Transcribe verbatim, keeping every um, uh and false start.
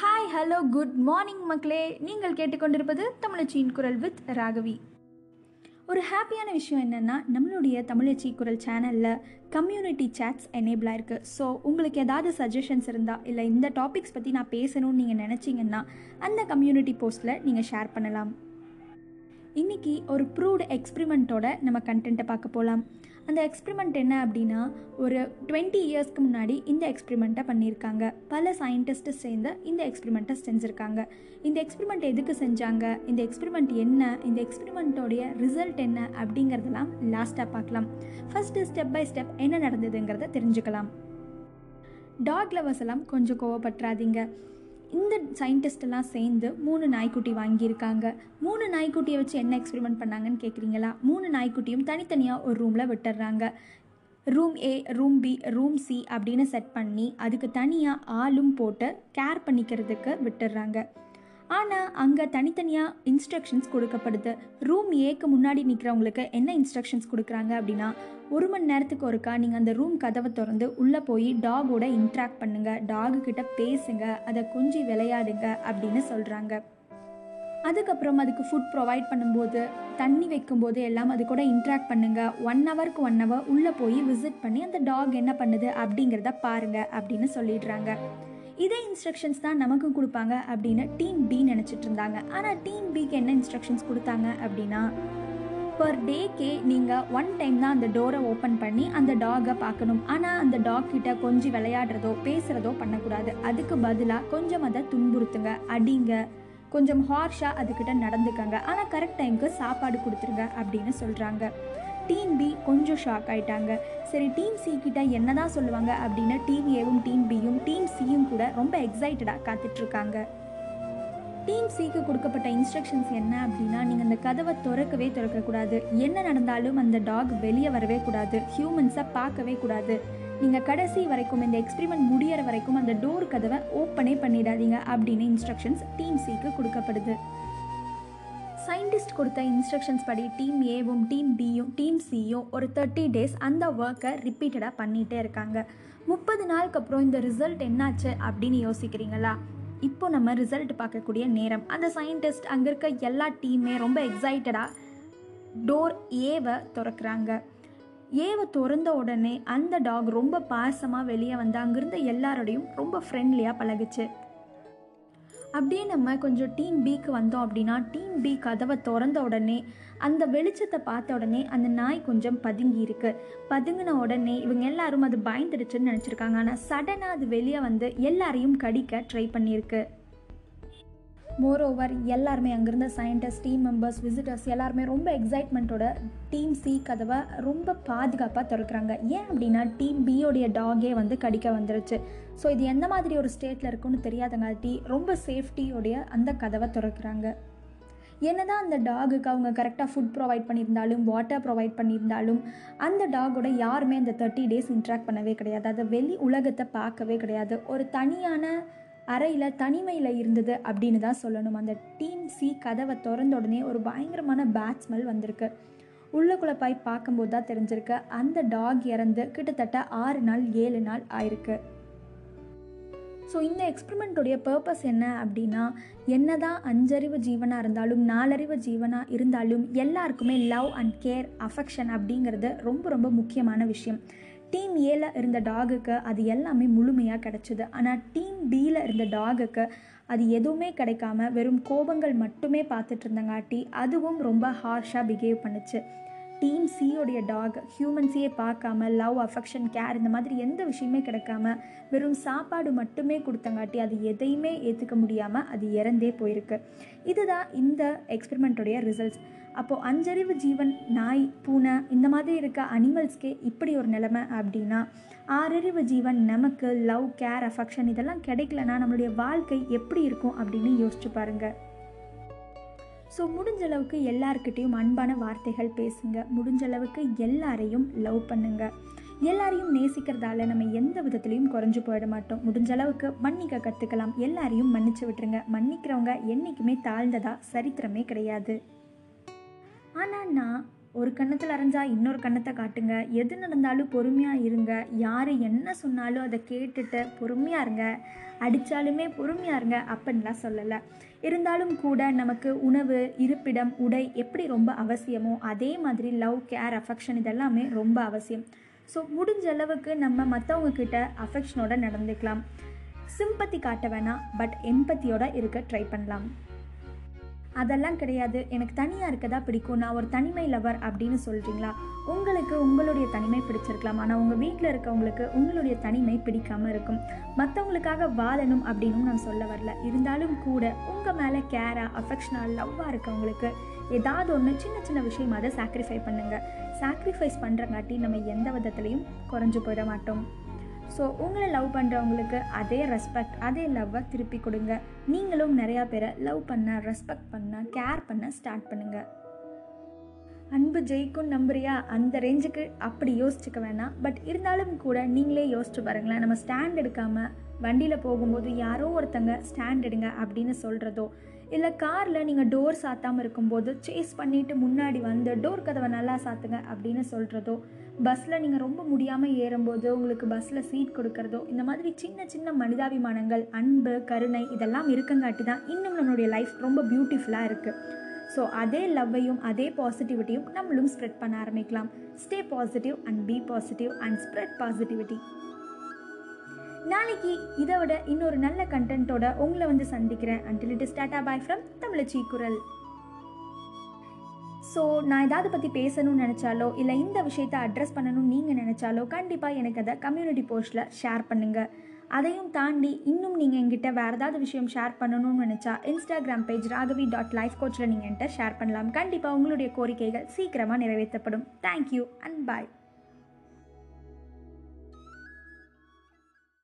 Hi hello good morning மக்களே, நீங்கள் கேட்டுக்கொண்டிருப்பது தமிழச்சியின் குரல் வித் ராகவி. ஒரு ஹாப்பியான விஷயம் என்னென்னா, நம்மளுடைய தமிழச்சி குரல் சேனலில் கம்யூனிட்டி சேட்ஸ் எனேபிளாக இருக்குது. ஸோ உங்களுக்கு ஏதாவது சஜஷன்ஸ் இருந்தால், இல்லை இந்த டாபிக்ஸ் பற்றி நான் பேசணும்னு நீங்கள் நினச்சிங்கன்னா, அந்த கம்யூனிட்டி போஸ்ட்டில் நீங்கள் ஷேர் பண்ணலாம். இன்றைக்கி ஒரு ப்ரூவ்டு எக்ஸ்பிரிமெண்ட்டோட நம்ம கண்டென்ட்டை பார்க்க போகலாம். அந்த எக்ஸ்பிரிமெண்ட் என்ன அப்படின்னா, ஒரு டுவெண்ட்டி இயர்ஸ்க்கு முன்னாடி இந்த எக்ஸ்பிரிமெண்ட்டை பண்ணியிருக்காங்க. பல சயின்டிஸ்ட்டு சேர்ந்து இந்த எக்ஸ்பிரிமெண்ட்டை செஞ்சுருக்காங்க. இந்த எக்ஸ்பிரிமெண்ட் எதுக்கு செஞ்சாங்க, இந்த எக்ஸ்பிரிமெண்ட் என்ன, இந்த எக்ஸ்பிரிமெண்ட்டோடைய ரிசல்ட் என்ன அப்படிங்கிறதெல்லாம் லாஸ்ட்டாக பார்க்கலாம். ஃபஸ்ட்டு ஸ்டெப் பை ஸ்டெப் என்ன நடந்ததுங்கிறத தெரிஞ்சுக்கலாம். டாக் லவர்ஸ் எல்லாம் கொஞ்சம் கோவப்பட்டுறாதீங்க. இந்த சயின்டிஸ்டெல்லாம் சேர்ந்து மூணு நாய்க்குட்டி வாங்கியிருக்காங்க. மூணு நாய்க்குட்டியை வச்சு என்ன எக்ஸ்பெரிமெண்ட் பண்ணாங்கன்னு கேட்குறீங்களா? மூணு நாய்க்குட்டியும் தனித்தனியாக ஒரு ரூமில் விட்டுடுறாங்க. Room A, room B, room C அப்படின்னு செட் பண்ணி அதுக்கு தனியாக ஆளும் போட்டு கேர் பண்ணிக்கிறதுக்கு விட்டுடுறாங்க. ஆனால் அங்கே தனித்தனியாக இன்ஸ்ட்ரக்ஷன்ஸ் கொடுக்கப்படுது. ரூம் ஏக்கு முன்னாடி நிற்கிறவங்களுக்கு என்ன இன்ஸ்ட்ரக்ஷன்ஸ் கொடுக்குறாங்க அப்படின்னா, ஒரு மணி நேரத்துக்கு ஒருக்கா நீங்கள் அந்த ரூம் கதவை திறந்து உள்ளே போய் டாகோட இன்ட்ராக்ட் பண்ணுங்கள், டாகுக்கிட்ட பேசுங்க, அதை கொஞ்சி விளையாடுங்க அப்படின்னு சொல்கிறாங்க. அதுக்கப்புறம் அதுக்கு ஃபுட் ப்ரொவைட் பண்ணும்போது, தண்ணி வைக்கும்போது எல்லாம் அது கூட இன்ட்ராக்ட் பண்ணுங்கள். ஒன் ஹவருக்கு ஒன் ஹவர் உள்ளே போய் விசிட் பண்ணி அந்த டாக் என்ன பண்ணுது அப்படிங்கிறத பாருங்கள் அப்படின்னு சொல்லிடுறாங்க. இதே இன்ஸ்ட்ரக்ஷன்ஸ் தான் நமக்கும் கொடுப்பாங்க அப்படின்னு டீம் பி நினச்சிட்டு இருந்தாங்க. ஆனால் டீம் பிக்கு என்ன இன்ஸ்ட்ரக்ஷன்ஸ் கொடுத்தாங்க அப்படின்னா, பர் டேக்கே நீங்கள் ஒன் டைம் தான் அந்த டோரை ஓப்பன் பண்ணி அந்த டாகை பார்க்கணும். ஆனால் அந்த டாக் கிட்ட கொஞ்சம் விளையாடுறதோ பேசுகிறதோ பண்ணக்கூடாது. அதுக்கு பதிலாக கொஞ்சம் அதை துன்புறுத்துங்க, அடிங்க, கொஞ்சம் ஹார்ஷாக அதுக்கிட்ட நடந்துக்கங்க. ஆனால் கரெக்ட் டைமுக்கு சாப்பாடு கொடுத்துருங்க அப்படின்னு சொல்கிறாங்க. டீம் பி கொஞ்சம் ஷாக் ஆகிட்டாங்க. சரி, டீம் சி கிட்ட என்ன தான் சொல்லுவாங்க அப்படின்னு டீம் ஏவும் டீம் பியும் டீம் சியும் கூட ரொம்ப எக்ஸைட்டடாக காத்துட்ருக்காங்க. டீம் சிக்கு கொடுக்கப்பட்ட இன்ஸ்ட்ரக்ஷன்ஸ் என்ன அப்படின்னா, நீங்கள் அந்த கதவை திறக்கவே திறக்கக்கூடாது, என்ன நடந்தாலும் அந்த டாக் வெளியே வரவே கூடாது, ஹியூமன்ஸை பார்க்கவே கூடாது, நீங்கள் கடைசி வரைக்கும் இந்த எக்ஸ்பிரிமெண்ட் முடிகிற வரைக்கும் அந்த டோர் கதவை ஓப்பனே பண்ணிடாதீங்க அப்படின்னு இன்ஸ்ட்ரக்ஷன்ஸ் டீம் சிக்கு கொடுக்கப்படுது. சயின்டிஸ்ட் கொடுத்த இன்ஸ்ட்ரக்ஷன்ஸ் படி டீம் ஏவும் டீம் பியும் டீம் சியும் ஒரு தேர்ட்டி டேஸ் அந்த ஒர்க்கை ரிப்பீட்டடாக பண்ணிகிட்டே இருக்காங்க. முப்பது நாளுக்கு அப்புறம் இந்த ரிசல்ட் என்னாச்சு அப்படின்னு யோசிக்கிறீங்களா? இப்போ நம்ம ரிசல்ட் பார்க்கக்கூடிய நேரம். அந்த சயின்டிஸ்ட் அங்கே இருக்க எல்லா டீமே ரொம்ப எக்ஸைட்டடாக டோர் ஏவை திறக்கிறாங்க. ஏவை திறந்த உடனே அந்த டாக் ரொம்ப பாசமாக வெளியே வந்து அங்கிருந்த எல்லாரோடையும் ரொம்ப ஃப்ரெண்ட்லியாக பழகுச்சு. அப்படியே நம்ம கொஞ்சம் டீம் பிக்கு வந்தோம் அப்படின்னா, டீம் பி கதவை திறந்த உடனே அந்த வெளிச்சத்தை பார்த்த உடனே அந்த நாய் கொஞ்சம் பதுங்கி இருக்குது. பதுங்கின உடனே இவங்க எல்லாரும் அது பயந்துடுச்சுன்னு நினச்சிருக்காங்க. ஆனால் சடனாக அது வெளியே வந்து எல்லாரையும் கடிக்க ட்ரை பண்ணியிருக்கு. மோரோவர் எல்லாருமே அங்கேருந்த சயின்டிஸ்ட், டீம் மெம்பர்ஸ், விசிட்டர்ஸ் எல்லாருமே ரொம்ப எக்ஸைட்மெண்ட்டோட டீம் சி கதவை ரொம்ப பாதுகாப்பாக திறக்கிறாங்க. ஏன் அப்படின்னா, டீம் பியோடைய டாகே வந்து கடிக்க வந்துருச்சு. ஸோ இது எந்த மாதிரி ஒரு ஸ்டேட்டில் இருக்குன்னு தெரியாதங்காட்டி ரொம்ப சேஃப்டியோடைய அந்த கதவை திறக்கிறாங்க. என்ன தான் அந்த டாகுக்கு அவங்க கரெக்டாக ஃபுட் ப்ரொவைட் பண்ணியிருந்தாலும், வாட்டர் ப்ரொவைட் பண்ணியிருந்தாலும், அந்த டாகோட யாருமே அந்த தேர்ட்டி டேஸ் இன்ட்ராக்ட் பண்ணவே கிடையாது. அதை வெளி உலகத்தை பார்க்கவே கிடையாது. ஒரு தனியான அறையில் தனிமையில் இருந்தது அப்படின்னு தான் சொல்லணும். அந்த டீம் சி கதவை திறந்த உடனே ஒரு பயங்கரமான பேட் ஸ்மெல் வந்திருக்கு. உள்ளக்குள்ளே போய் பார்க்கும்போது தான் தெரிஞ்சிருக்கு, அந்த டாக் இறந்து கிட்டத்தட்ட ஆறு நாள் ஏழு நாள் ஆயிருக்கு. ஸோ இந்த எக்ஸ்பிரிமெண்ட்டோடைய பர்பஸ் என்ன அப்படின்னா, என்ன தான் அஞ்சறிவு ஜீவனாக இருந்தாலும் நாலறிவு ஜீவனாக இருந்தாலும் எல்லாருக்குமே லவ் அண்ட் கேர், அஃபெக்ஷன் அப்படிங்கிறது ரொம்ப ரொம்ப முக்கியமான விஷயம். டீம் ஏல இருந்த டாகுக்கு அது எல்லாமே முழுமையாக கிடச்சிது. ஆனால் டீம் பியில் இருந்த டாகுக்கு அது எதுவுமே கிடைக்காம வெறும் கோபங்கள் மட்டுமே பார்த்துட்டு இருந்தங்காட்டி அதுவும் ரொம்ப ஹார்ஷாக பிஹேவ் பண்ணுச்சு. டீம் சியோடைய டாக் ஹியூமன்ஸையே பார்க்காம லவ், அஃபெக்ஷன், கேர் இந்த மாதிரி எந்த விஷயமே கிடைக்காம வெறும் சாப்பாடு மட்டுமே கொடுத்தங்காட்டி அது எதையுமே ஏற்றுக்க முடியாமல் அது இறந்தே போயிருக்கு. இதுதான் இந்த எக்ஸ்பெரிமெண்ட்டோடைய ரிசல்ட்ஸ். அப்போது அஞ்சறிவு ஜீவன் நாய், பூனை இந்த மாதிரி இருக்க அனிமல்ஸ்க்கே இப்படி ஒரு நிலைமை அப்படின்னா, ஆறறிவு ஜீவன் நமக்கு லவ், கேர், அஃபெக்ஷன் இதெல்லாம் கிடைக்கலன்னா நம்மளுடைய வாழ்க்கை எப்படி இருக்கும் அப்படின்னு யோசிச்சு பாருங்கள். ஸோ முடிஞ்சளவுக்கு எல்லாருக்கிட்டையும் அன்பான வார்த்தைகள் பேசுங்க. முடிஞ்சளவுக்கு எல்லாரையும் லவ் பண்ணுங்க. எல்லாரையும் நேசிக்கிறதால நம்ம எந்த விதத்துலையும் குறைஞ்சு போயிட மாட்டோம். முடிஞ்சளவுக்கு மன்னிக்க கற்றுக்கலாம். எல்லாரையும் மன்னிச்சு விட்டுருங்க. மன்னிக்கிறவங்க என்றைக்குமே தாழ்ந்ததாக சரித்திரமே கிடையாது. ஆனால் நான் ஒரு கண்ணத்தில் அரைஞ்சா இன்னொரு கண்ணத்தை காட்டுங்க, எது நடந்தாலும் பொறுமையாக இருங்க, யார் என்ன சொன்னாலும் அதை கேட்டுட்டு பொறுமையாக இருங்க, அடித்தாலுமே பொறுமையாக இருங்க அப்படின்லாம் சொல்லலை. இருந்தாலும் கூட நமக்கு உணவு, இருப்பிடம், உடை எப்படி ரொம்ப அவசியமோ அதே மாதிரி லவ், கேர், அஃபெக்ஷன் இதெல்லாமே ரொம்ப அவசியம். ஸோ முடிஞ்ச அளவுக்கு நம்ம மற்றவங்கக்கிட்ட அஃபெக்ஷனோட நடந்துக்கலாம். சிம்பத்தி காட்ட வேணாம், பட் எம்பத்தியோட இருக்க ட்ரை பண்ணலாம். அதெல்லாம் கிடையாது, எனக்கு தனியாக இருக்கதா பிடிக்கும், நான் ஒரு தனிமை லவர் அப்படின்னு சொல்கிறீங்களா? உங்களுக்கு உங்களுடைய தனிமை பிடிச்சிருக்கலாம், ஆனால் உங்கள் வீட்டில் இருக்கவங்களுக்கு உங்களுடைய தனிமை பிடிக்காமல் இருக்கும். மற்றவங்களுக்காக வாழணும் அப்படின்னு நான் சொல்ல வரல. இருந்தாலும் கூட உங்கள் மேலே கேராக, அஃபெக்ஷனாக, லவ்வாக இருக்கவங்களுக்கு ஏதாவது ஒன்று சின்ன சின்ன விஷயம் அதை சாக்ரிஃபை பண்ணுங்கள். சாக்ரிஃபைஸ் பண்ணுறங்காட்டி நம்ம எந்த விதத்துலையும் குறைஞ்சி போயிட மாட்டோம். ஸோ உங்களை லவ் பண்ணுறவங்களுக்கு அதே ரெஸ்பெக்ட், அதே லவ்வை திருப்பி கொடுங்க. நீங்களும் நிறையா பேரை லவ் பண்ண, ரெஸ்பெக்ட் பண்ண, கேர் பண்ண ஸ்டார்ட் பண்ணுங்கள். அன்பு ஜெயிக்கும் நம்புறியா? அந்த ரேஞ்சுக்கு அப்படி யோசிச்சுக்க வேணாம். பட் இருந்தாலும் கூட நீங்களே யோசிச்சு பாருங்களேன், நம்ம ஸ்டாண்ட் எடுக்காமல் வண்டியில் போகும்போது யாரோ ஒருத்தங்க ஸ்டாண்ட் எடுங்க அப்படின்னு சொல்கிறதோ, இல்லை காரில் நீங்கள் டோர் சாத்தாமல் இருக்கும்போது சேஸ் பண்ணிவிட்டு முன்னாடி வந்து டோர் கதவை நல்லா சாத்துங்க அப்படின்னு சொல்கிறதோ, பஸ்ஸில் நீங்கள் ரொம்ப முடியாமல் ஏறும்போது உங்களுக்கு பஸ்ஸில் சீட் கொடுக்கறதோ, இந்த மாதிரி சின்ன சின்ன மனிதாபிமானங்கள், அன்பு, கருணை இதெல்லாம் இருக்கங்காட்டி தான் இன்னும் நம்மளுடைய லைஃப் ரொம்ப பியூட்டிஃபுல்லாக இருக்குது. ஸோ அதே லவ்வையும் அதே பாசிட்டிவிட்டியும் நம்மளும் ஸ்ப்ரெட் பண்ண ஆரம்பிக்கலாம். Stay positive and be positive and spread positivity. நாளைக்கு இதை விட இன்னொரு நல்ல கண்டென்ட்டோட உங்களை வந்து சந்திக்கிறேன். until it is tata bye from தமிழச்சி குரல். ஸோ நான் எதாவது பற்றி பேசணும்னு நினச்சாலோ, இல்லை இந்த விஷயத்தை அட்ரஸ் பண்ணணும்னு நீங்கள் நினச்சாலோ, கண்டிப்பாக எனக்கு அதை கம்யூனிட்டி போஸ்ட்டில் ஷேர் பண்ணுங்கள். அதையும் தாண்டி இன்னும் நீங்கள் என்கிட்ட வேறு ஏதாவது விஷயம் ஷேர் பண்ணணும்னு நினச்சா Instagram page Raghavi dot life கோச்சில் நீங்கள் என்கிட்ட ஷேர் பண்ணலாம். கண்டிப்பாக உங்களுடைய கோரிக்கைகள் சீக்கிரமாக நிறைவேற்றப்படும். Thank you and bye.